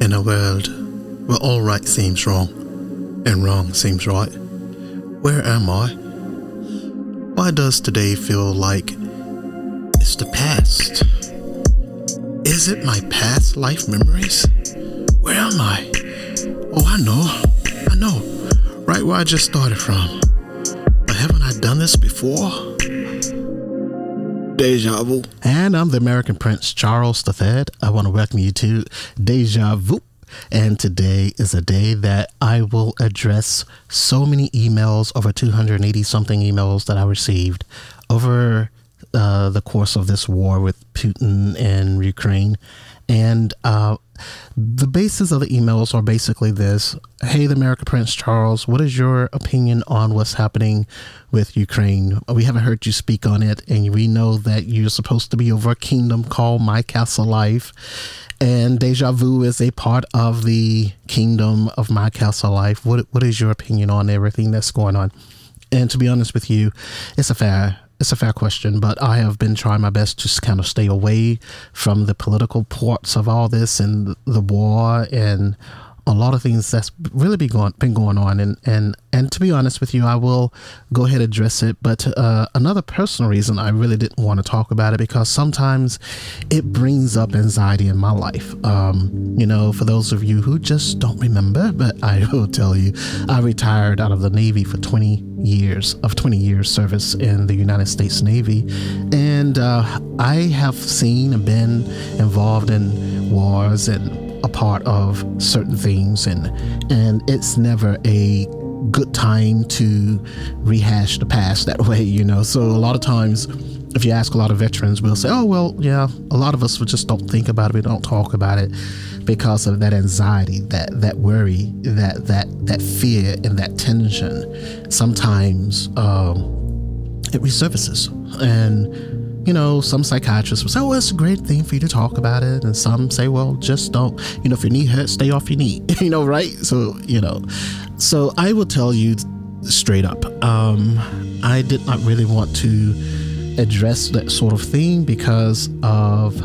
In a world where all right seems wrong and wrong seems right, where am I? Why does today feel like it's the past? Is it my past life memories? Where am I? Oh, I know, right where I just started from. But haven't I done this before? Deja Vu. And I'm the American Prince Charles III. I want to welcome you to Deja Vu. And today is a day that I will address so many emails, over 280 something emails that I received over the course of this war with Putin and Ukraine. And the basis of the emails are basically this. Hey, the American Prince Charles, what is your opinion on what's happening with Ukraine? We haven't heard you speak on it, and we know that you're supposed to be over a kingdom called My Castle Life, and Deja Vu is a part of the kingdom of My Castle Life. What is your opinion on everything that's going on? And to be honest with you, it's a fair question, but I have been trying my best to kind of stay away from the political parts of all this and the war and a lot of things that's really been going on. And to be honest with you, I will go ahead and address it. But another personal reason I really didn't want to talk about it, because sometimes it brings up anxiety in my life. For those of you who just don't remember, but I will tell you, I retired out of the Navy for 20 years service in the United States Navy. And I have seen and been involved in wars and a part of certain things, and it's never a good time to rehash the past that way, so a lot of times if you ask a lot of veterans, we'll say, oh well, yeah, a lot of us just don't think about it, we don't talk about it because of that anxiety, that worry, that fear and that tension. Sometimes it resurfaces, and some psychiatrists will say, oh, it's a great thing for you to talk about it. And some say, well, just don't, if your knee hurts, stay off your knee, right? So, so I will tell you straight up, I did not really want to address that sort of thing because of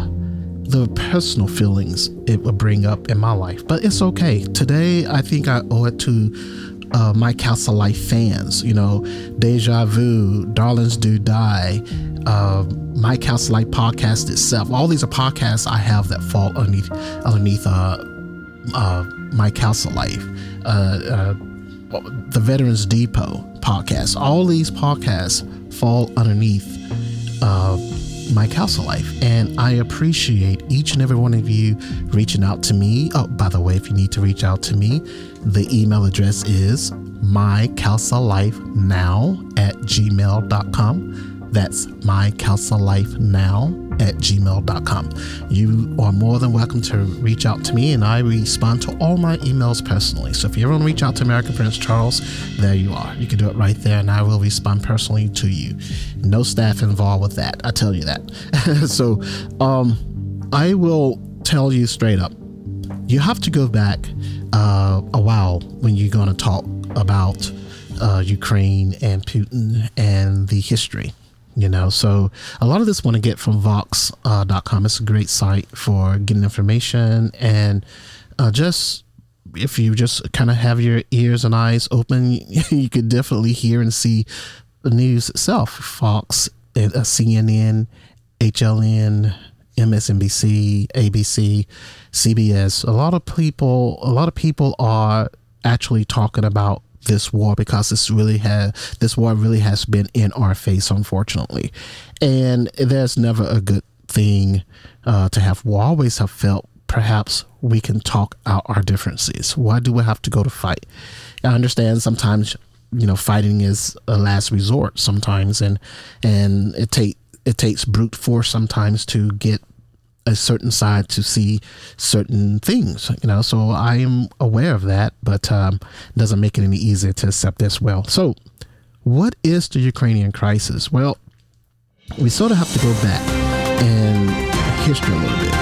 the personal feelings it would bring up in my life. But it's okay. Today, I think I owe it to My Castle Life fans, Deja Vu, Darlings Do Die, My Castle Life podcast itself. All these are podcasts I have that fall underneath My Castle Life, The Veterans Depot podcast. All these podcasts fall underneath My Castle Life, and I appreciate each and every one of you reaching out to me. Oh, by the way, if you need to reach out to me, the email address is mycastlelifenow@gmail.com. That's mycastlelifenow@gmail.com. You are more than welcome to reach out to me, and I respond to all my emails personally. So if you ever want to reach out to American Prince Charles, there you are. You can do it right there, and I will respond personally to you. No staff involved with that, I tell you that. So I will tell you straight up, you have to go back a while when you're going to talk about Ukraine and Putin and the history. So a lot of this want to get from vox.com. It's a great site for getting information, and just if you just kind of have your ears and eyes open, you could definitely hear and see the news itself. Fox, CNN, HLN, MSNBC, ABC, CBS. A lot of people are actually talking about this war because this war really has been in our face, unfortunately, and there's never a good thing to have. We always have felt perhaps we can talk out our differences. Why do we have to go to fight? I understand sometimes fighting is a last resort sometimes, and it takes brute force sometimes to get a certain side to see certain things, so I am aware of that, but it doesn't make it any easier to accept as well. So what is the Ukrainian crisis? Well, we sort of have to go back in history a little bit,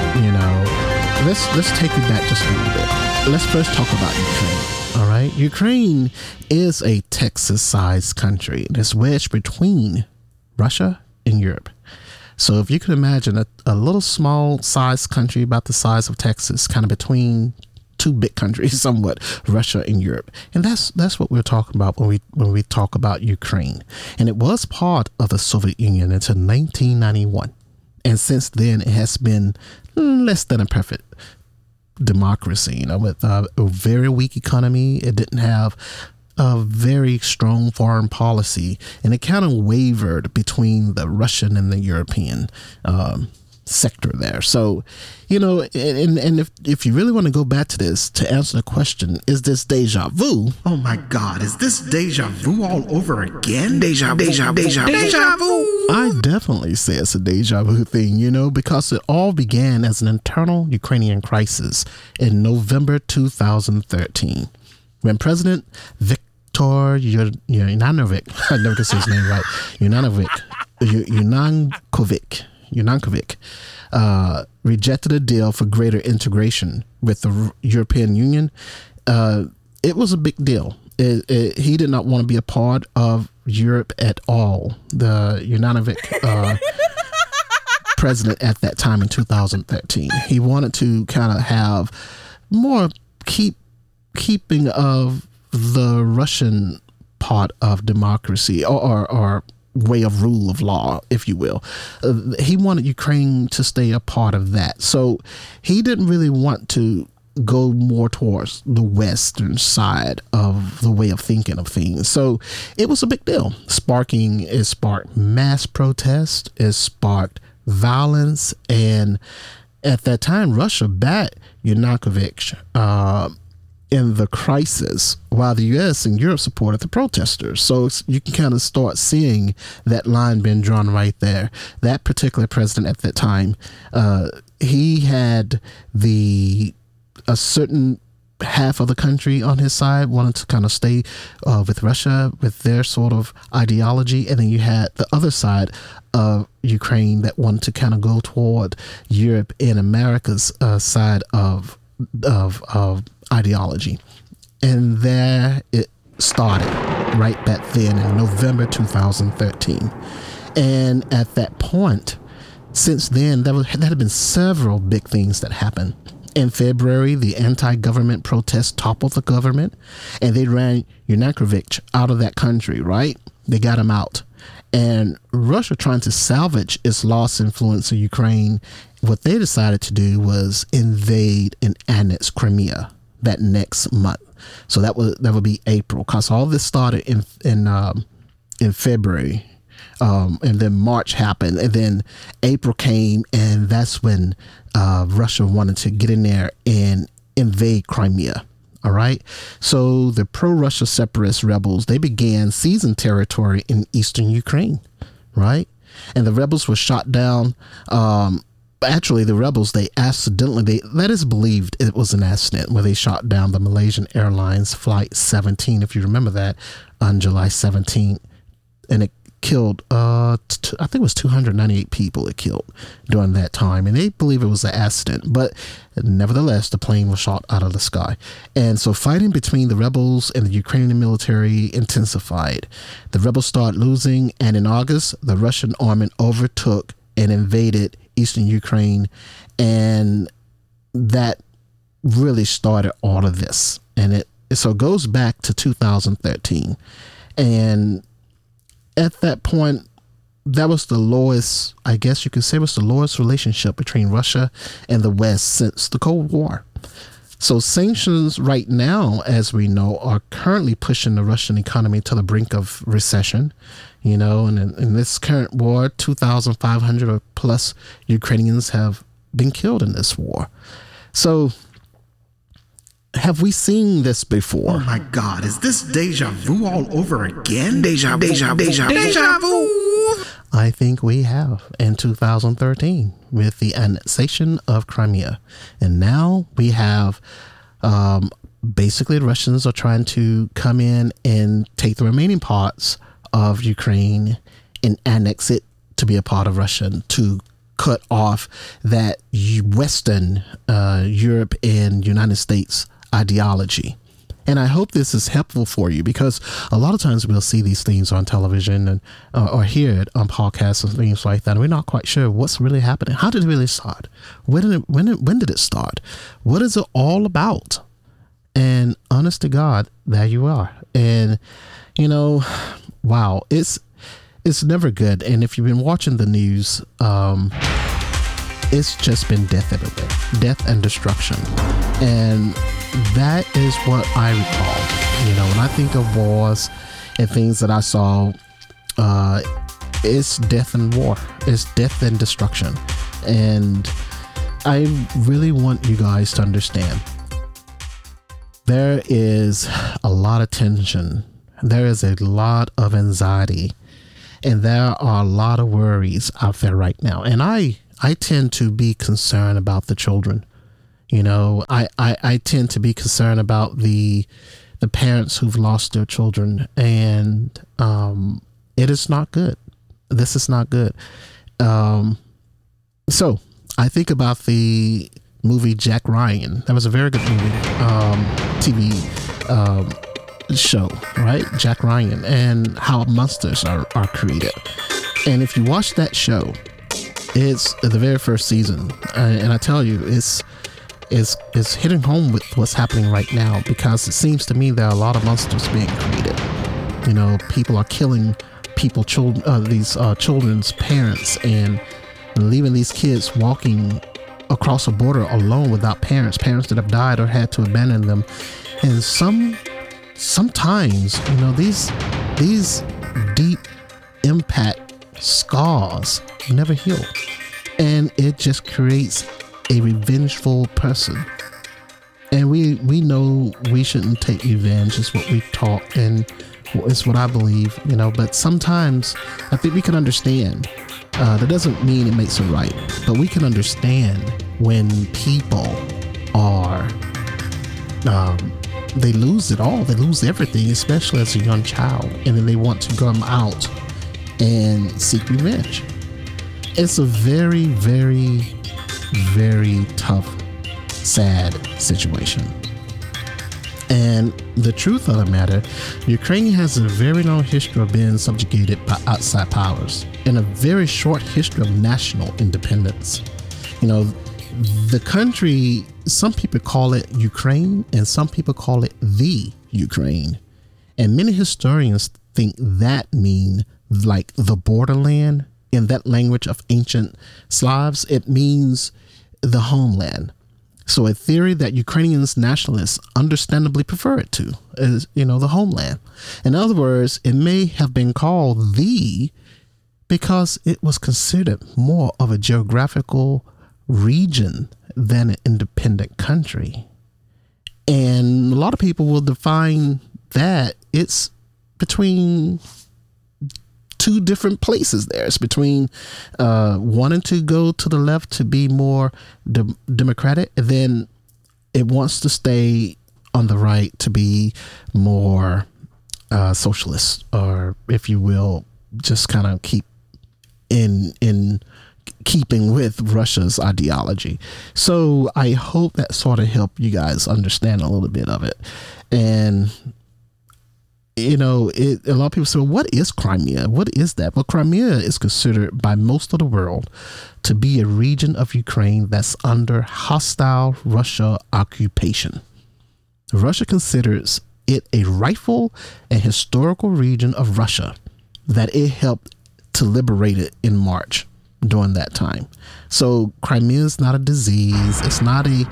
let's take it back just a little bit. Let's first talk about Ukraine. All right, Ukraine is a Texas-sized country that's wedged between Russia and Europe. So if you could imagine a little small sized country about the size of Texas, kind of between two big countries, somewhat, Russia and Europe. And that's what we're talking about when we talk about Ukraine. And it was part of the Soviet Union until 1991. And since then, it has been less than a perfect democracy, you know, with a very weak economy. It didn't have a very strong foreign policy, and it kind of wavered between the Russian and the European sector there. So, you know, and if you really want to go back to this to answer the question, is this deja vu? Oh my God, is this deja vu all over again? Deja vu. I definitely say it's a deja vu thing, you know, because it all began as an internal Ukrainian crisis in November 2013 when President Viktor Yanukovych, I never say his name right, Yanukovych rejected a deal for greater integration with the European Union. It was a big deal. He did not want to be a part of Europe at all. The Yanukovych president at that time in 2013, he wanted to kind of have more keeping of the Russian part of democracy or way of rule of law, if you will. He wanted Ukraine to stay a part of that. So he didn't really want to go more towards the Western side of the way of thinking of things. So it was a big deal. It sparked mass protest. It sparked violence. And at that time, Russia backed Yanukovych in the crisis, while the U.S. and Europe supported the protesters. So you can kind of start seeing that line being drawn right there. That particular president at that time, he had a certain half of the country on his side wanted to kind of stay with Russia, with their sort of ideology. And then you had the other side of Ukraine that wanted to kind of go toward Europe and America's side of ideology. And there it started right back then in November 2013. And at that point, since then, there have been several big things that happened. In February, the anti-government protests toppled the government, and they ran Yanukovych out of that country, right? They got him out. And Russia, trying to salvage its lost influence in Ukraine, what they decided to do was invade and annex Crimea that next month. So that would be April, because all this started in February, and then March happened, and then April came, and that's when Russia wanted to get in there and invade Crimea. All right. So the pro-Russia separatist rebels, they began seizing territory in eastern Ukraine. Right. And the rebels were shot down. Actually, the rebels, they accidentally, that is believed it was an accident where they shot down the Malaysian Airlines Flight 17, if you remember that, on July 17th. And it killed, I think it was 298 people it killed during that time. And they believe it was an accident, but nevertheless, the plane was shot out of the sky. And so fighting between the rebels and the Ukrainian military intensified. The rebels started losing, and in August, the Russian army overtook and invaded eastern Ukraine, and that really started all of this. And it goes back to 2013. And at that point, that was the lowest, I guess you could say, was the lowest relationship between Russia and the West since the Cold War. So sanctions right now, as we know, are currently pushing the Russian economy to the brink of recession, you know, and in this current war, 2,500 or plus Ukrainians have been killed in this war. So have we seen this before? Oh my God, is this deja vu all over again? Deja vu. I think we have in 2013 with the annexation of Crimea. And now we have basically the Russians are trying to come in and take the remaining parts of Ukraine and annex it to be a part of Russia, to cut off that Western Europe and United States ideology. And I hope this is helpful for you, because a lot of times we'll see these things on television and or hear it on podcasts and things like that. And we're not quite sure what's really happening. How did it really start? When did it start? What is it all about? And honest to God, there you are. And, you know, wow, it's never good. And if you've been watching the news, it's just been death everywhere, death and destruction. And that is what I recall. You know, when I think of wars and things that I saw, it's death and war, it's death and destruction. And I really want you guys to understand there is a lot of tension, there is a lot of anxiety, and there are a lot of worries out there right now. And I tend to be concerned about the children. You know, I tend to be concerned about the parents who've lost their children, and it is not good. This is not good. So I think about the movie Jack Ryan. That was a very good movie, TV show, right? Jack Ryan, and how monsters are created. And if you watch that show, it's the very first season, and I tell you, it's hitting home with what's happening right now, because it seems to me there are a lot of monsters being created. You know, people are killing people, children, these children's parents, and leaving these kids walking across a border alone without parents that have died or had to abandon them. And sometimes, you know, these deep impact scars never heal, and it just creates a revengeful person. And we know we shouldn't take revenge, is what we taught, and it's what I believe, you know. But sometimes I think we can understand, that doesn't mean it makes it right, but we can understand when people are they lose it all, they lose everything, especially as a young child, and then they want to come out and seek revenge. It's a very, very, very tough, sad situation. And the truth of the matter, Ukraine has a very long history of being subjugated by outside powers, and a very short history of national independence. You know, the country, some people call it Ukraine, and some people call it the Ukraine. And many historians think that means like the borderland. In that language of ancient Slavs, it means the homeland. So a theory that Ukrainians nationalists understandably prefer it to is, you know, the homeland. In other words, it may have been called the because it was considered more of a geographical region than an independent country. And a lot of people will define that it's between two different places there. It's between wanting to go to the left to be more democratic, and then it wants to stay on the right to be more socialist, or if you will, just kind of keep in keeping with Russia's ideology. So I hope that sort of helped you guys understand a little bit of it. And you know, a lot of people say, well, what is Crimea? What is that? Well, Crimea is considered by most of the world to be a region of Ukraine that's under hostile Russia occupation. Russia considers it a rightful and historical region of Russia that it helped to liberate it in March during that time. So Crimea is not a disease. It's not a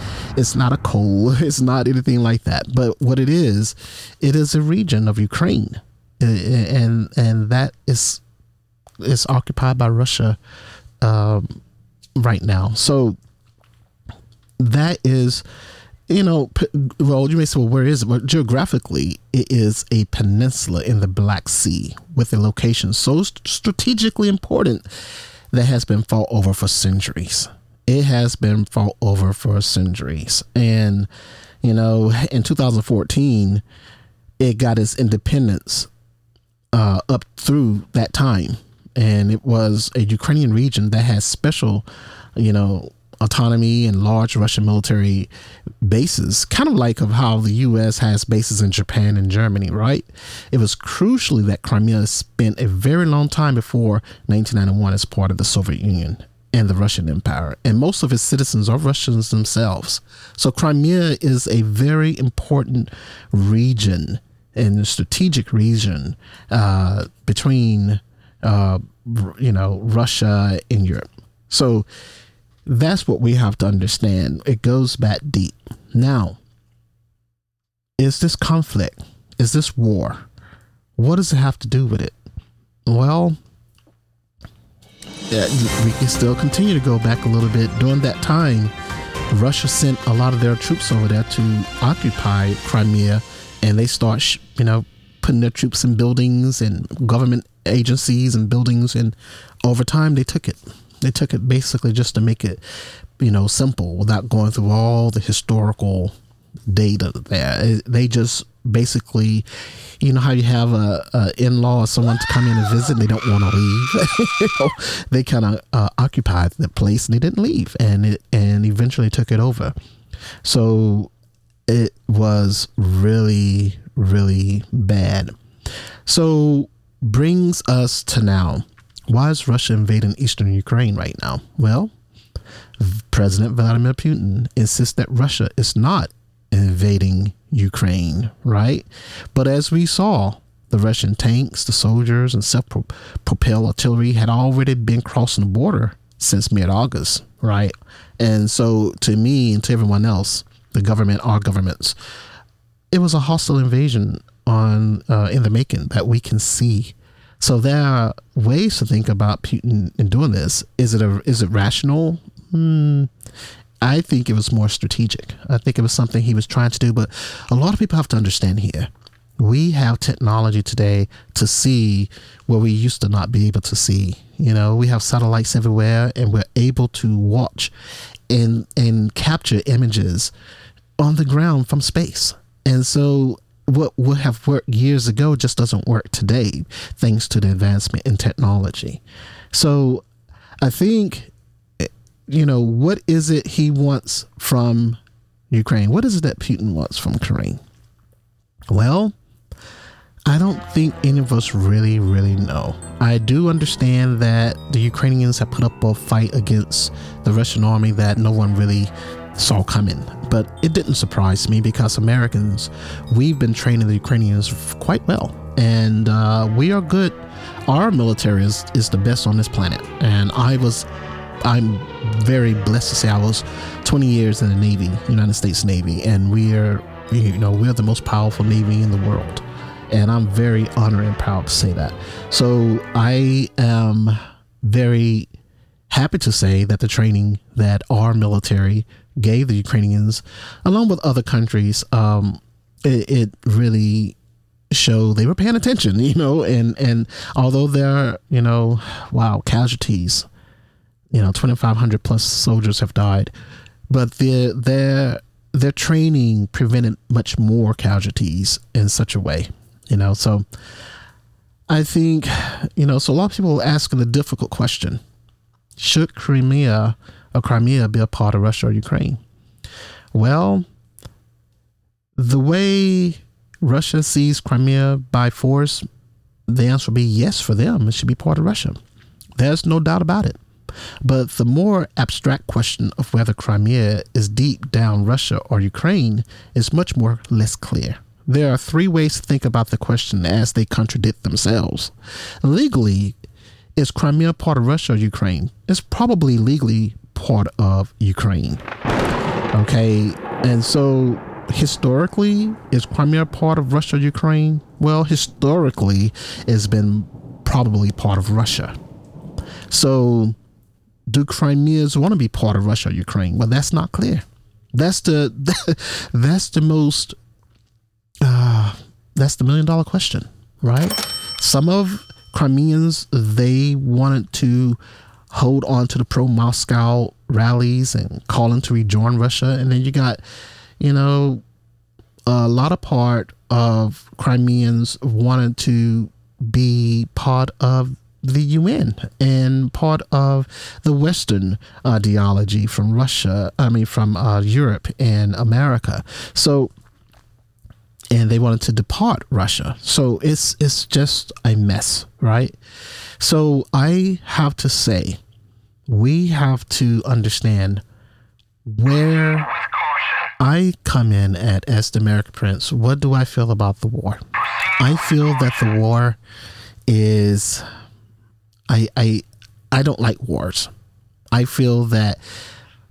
cold. It's not anything like that. But what it is a region of Ukraine, and that is occupied by Russia right now. So that is, you know, well, you may say, well, where is it? Well, geographically, it is a peninsula in the Black Sea with a location so strategically important that has been fought over for centuries. It has been fought over for centuries. And, you know, in 2014, it got its independence up through that time. And it was a Ukrainian region that has special, you know, autonomy and large Russian military bases, kind of like of how the U.S. has bases in Japan and Germany, right? It was crucially that Crimea spent a very long time before 1991 as part of the Soviet Union and the Russian Empire, and most of its citizens are Russians themselves. So Crimea is a very important region and a strategic region between, Russia and Europe. So that's what we have to understand. It goes back deep. Now, is this conflict? Is this war? What does it have to do with it? Well, we can still continue to go back a little bit. During that time, Russia sent a lot of their troops over there to occupy Crimea, and they start, putting their troops in buildings and government agencies and buildings. And over time, they took it basically just to make it, simple without going through all the historical data there. They just basically, how you have a in-law or someone to come in and visit and they don't want to leave. They kind of occupied the place and they didn't leave, and eventually took it over. So it was really, really bad. So brings us to now. Why is Russia invading eastern Ukraine right now? Well, President Vladimir Putin insists that Russia is not invading Ukraine, right? But as we saw, the Russian tanks, the soldiers, and self-propelled artillery had already been crossing the border since mid-August, right? And so to me and to everyone else, the government, our governments, it was a hostile invasion in the making that we can see. So there are ways to think about Putin in doing this. Is it rational? I think it was more strategic. I think it was something he was trying to do. But a lot of people have to understand here, we have technology today to see what we used to not be able to see. We have satellites everywhere, and we're able to watch and capture images on the ground from space. And so what would have worked years ago just doesn't work today, thanks to the advancement in technology. So I think, what is it he wants from Ukraine? What is it that Putin wants from Ukraine? Well, I don't think any of us really, really know. I do understand that the Ukrainians have put up a fight against the Russian army that no one really saw coming, but it didn't surprise me because Americans, we've been training the Ukrainians quite well, and we are good. Our military is the best on this planet, and I'm very blessed to say I was 20 years in the Navy, United States Navy, and we're the most powerful Navy in the world, and I'm very honored and proud to say that. So I am very happy to say that the training that our military gave the Ukrainians, along with other countries, it really showed they were paying attention, and although there are, casualties, 2,500 plus soldiers have died, but their training prevented much more casualties in such a way, so I think, so a lot of people are asking the difficult question, should Crimea be a part of Russia or Ukraine? Well, the way Russia sees Crimea by force, the answer would be yes for them. It should be part of Russia. There's no doubt about it. But the more abstract question of whether Crimea is deep down Russia or Ukraine is much more less clear. There are three ways to think about the question as they contradict themselves. Legally, is Crimea part of Russia or Ukraine? It's probably legally part of Ukraine. Okay, and so historically, is Crimea part of Russia or Ukraine? Well, historically, it's been probably part of Russia. So do Crimeans want to be part of Russia or Ukraine? Well, that's not clear. That's the million-dollar question, right? Some of Crimeans, they wanted to hold on to the pro-Moscow rallies and calling to rejoin Russia. And then you got, a lot of part of Crimeans wanted to be part of the UN and part of the Western ideology from Europe and America. So, and they wanted to depart Russia. So it's just a mess, right? So I have to say, we have to understand where I come in at as the American Prince. What do I feel about the war? I feel that the war is... I don't like wars. I feel that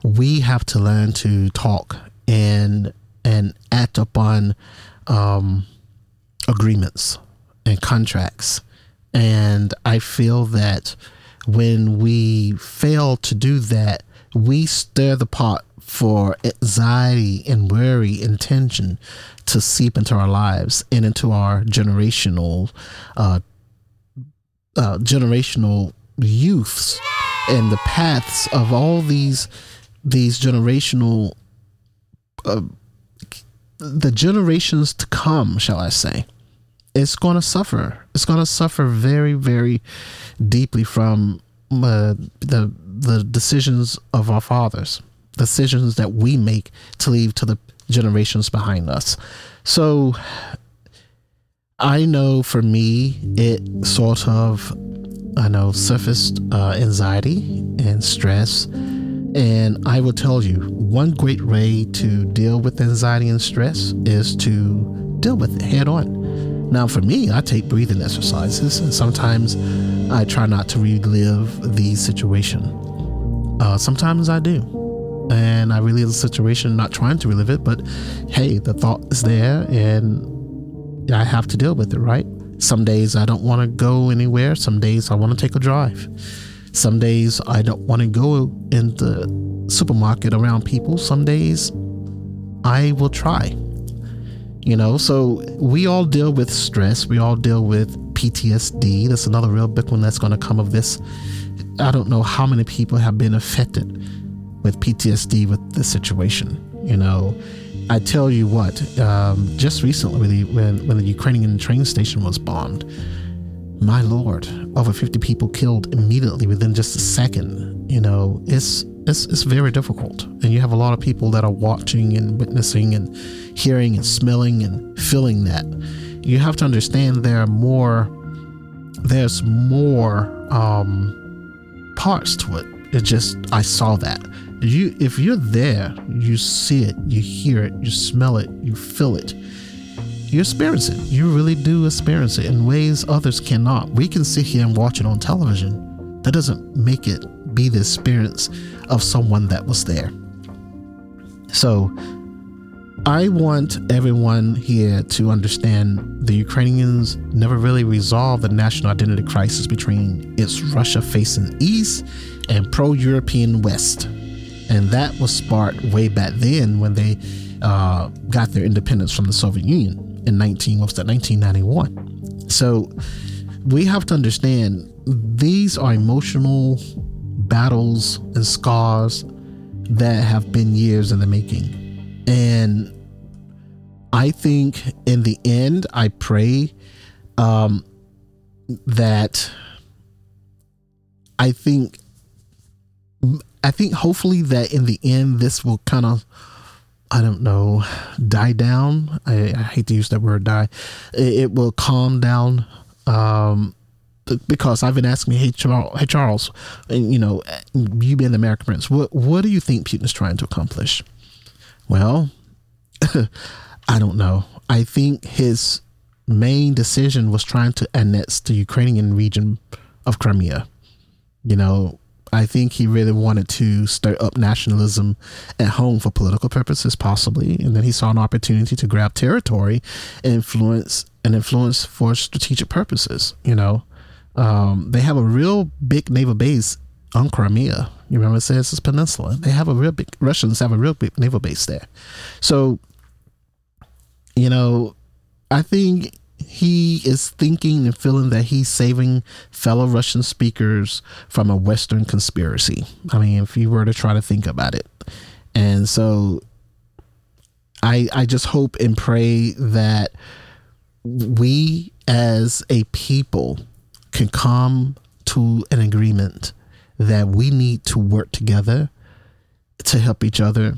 we have to learn to talk and act upon agreements and contracts. And I feel that when we fail to do that, we stir the pot for anxiety and worry and tension to seep into our lives and into our generational youths and the paths of all these generational the generations to come, shall I say. It's going to suffer. It's going to suffer very, very deeply from the decisions of our fathers, decisions that we make to leave to the generations behind us. So I know for me, it sort of, surfaced anxiety and stress. And I will tell you, one great way to deal with anxiety and stress is to deal with it head on. Now, for me, I take breathing exercises, and sometimes I try not to relive the situation. Sometimes I do. And I relive the situation, not trying to relive it, but hey, the thought is there and I have to deal with it, right? Some days I don't want to go anywhere. Some days I want to take a drive. Some days I don't want to go in the supermarket around people. Some days I will try. So we all deal with stress. We all deal with PTSD. That's another real big one that's going to come of this. I don't know how many people have been affected with PTSD with this situation. I tell you what, just recently when the Ukrainian train station was bombed, my Lord, over 50 people killed immediately within just a second. It's very difficult. And you have a lot of people that are watching and witnessing and hearing and smelling and feeling that. You have to understand there's more parts to it. I saw that. If you're there, you see it, you hear it, you smell it, you feel it. You experience it. You really do experience it in ways others cannot. We can sit here and watch it on television. That doesn't make it be the experience of someone that was there. So I want everyone here to understand the Ukrainians never really resolved the national identity crisis between its Russia facing east and pro-European west. And that was sparked way back then when they got their independence from the Soviet Union in 1991. So we have to understand these are emotional battles and scars that have been years in the making. And I think in the end, I pray I think hopefully that in the end, this will kind of, die down. I hate to use that word, die. It will calm down because I've been asking, hey, Charles, and, you being the American Prince, what do you think Putin is trying to accomplish? Well, I don't know. I think his main decision was trying to annex the Ukrainian region of Crimea. I think he really wanted to stir up nationalism at home for political purposes, possibly. And then he saw an opportunity to grab territory and influence for strategic purposes. They have a real big naval base on Crimea. You remember it says this peninsula. Russians have a real big naval base there. So, I think he is thinking and feeling that he's saving fellow Russian speakers from a Western conspiracy. If you were to try to think about it. And so I just hope and pray that we as a people can come to an agreement that we need to work together to help each other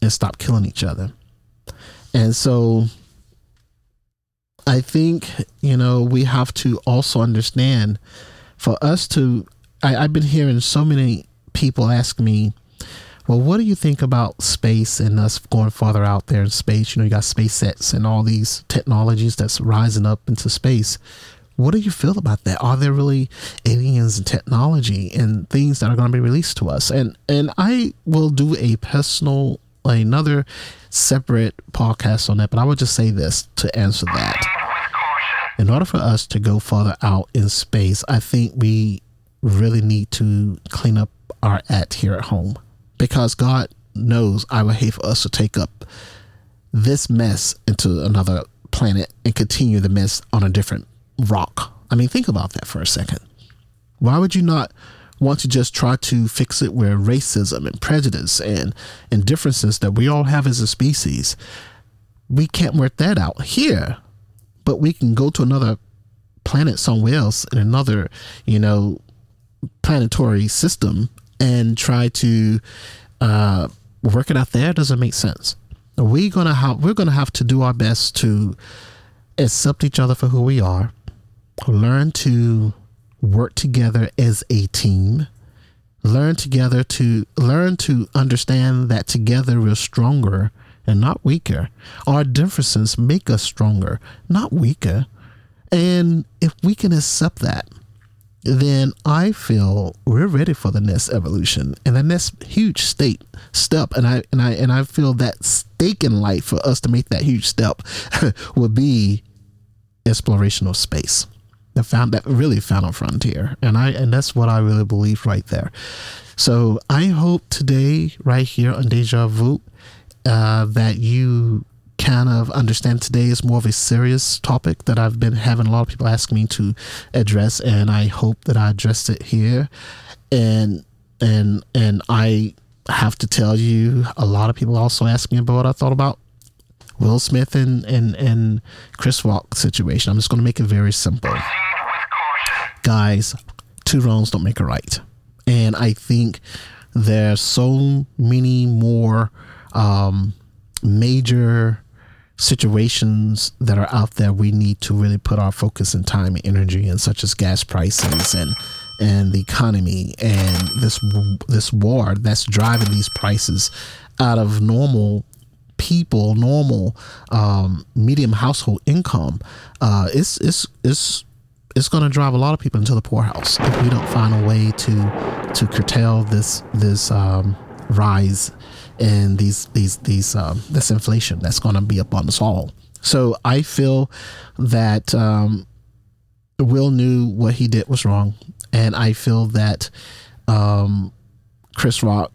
and stop killing each other. And so I think, you know, we have to also understand, for us to, I've been hearing so many people ask me, well, what do you think about space and us going farther out there in space? You know, you got SpaceX and all these technologies that's rising up into space. What do you feel about that? Are there really aliens and technology and things that are going to be released to us? And I will do a personal, another separate podcast on that, but I would just say this to answer that. In order for us to go farther out in space, I think we really need to clean up our act here at home, because God knows I would hate for us to take up this mess into another planet and continue the mess on a different rock. I mean, think about that for a second. Why would you not want to just try to fix it where racism and prejudice and differences that we all have as a species, we can't work that out here, but we can go to another planet somewhere else in another, you know, planetary system and try to work it out there. Doesn't make sense. We're gonna have to do our best to accept each other for who we are. Learn to work together as a team. Learn to understand that together we're stronger and not weaker. Our differences make us stronger, not weaker. And if we can accept that, then I feel we're ready for the next evolution and the next huge step. And I feel that stake in life for us to make that huge step will be exploration of space. That really final frontier. And that's what I really believe right there. So I hope today, right here on Deja Vu, that you kind of understand today is more of a serious topic that I've been having a lot of people ask me to address. And I hope that I addressed it here. And I have to tell you, a lot of people also ask me about what I thought about Will Smith and Chris Rock situation. I'm just going to make it very simple. Guys, two wrongs don't make a right. And I think there's so many more major situations that are out there we need to really put our focus and time and energy in, such as gas prices and the economy and this war that's driving these prices out of normal people, normal medium household income. It's going to drive a lot of people into the poorhouse if we don't find a way to curtail this rise and this inflation that's going to be upon us all. So I feel that Will knew what he did was wrong, and I feel that Chris Rock,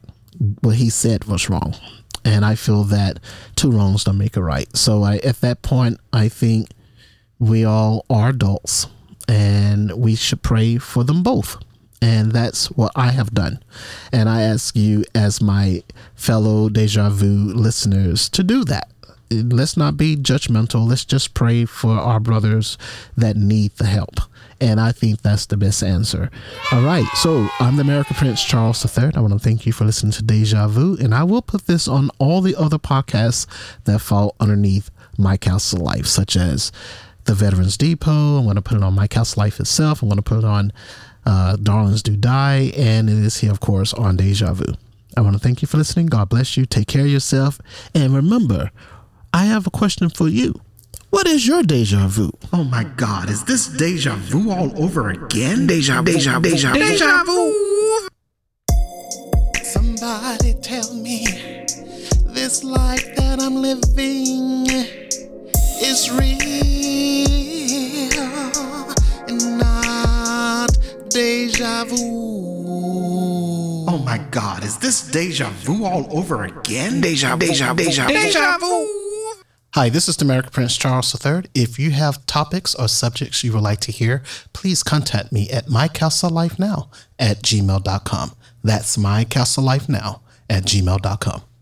what he said was wrong, and I feel that two wrongs don't make a right. So at that point, I think we all are adults, and we should pray for them both. And that's what I have done. And I ask you, as my fellow Deja Vu listeners, to do that. Let's not be judgmental. Let's just pray for our brothers that need the help. And I think that's the best answer. All right. So I'm the American Prince Charles III. I want to thank you for listening to Deja Vu. And I will put this on all the other podcasts that fall underneath My Castle Life, such as The Veterans Depot. I'm going to put it on My Castle Life itself. I'm going to put it on Darlings Do Die, and it is here, of course, on Deja Vu. I want to thank you for listening. God bless you. Take care of yourself. And remember, I have a question for you. What is your deja vu? Oh my God, is this deja vu all over again? Deja vu. Somebody tell me this life that I'm living is real and not deja vu. Oh my God, is this deja vu all over again? Deja vu. Hi, this is the American Prince Charles III. If you have topics or subjects you would like to hear, please contact me at mycastlelifenow@gmail.com. That's mycastlelifenow@gmail.com.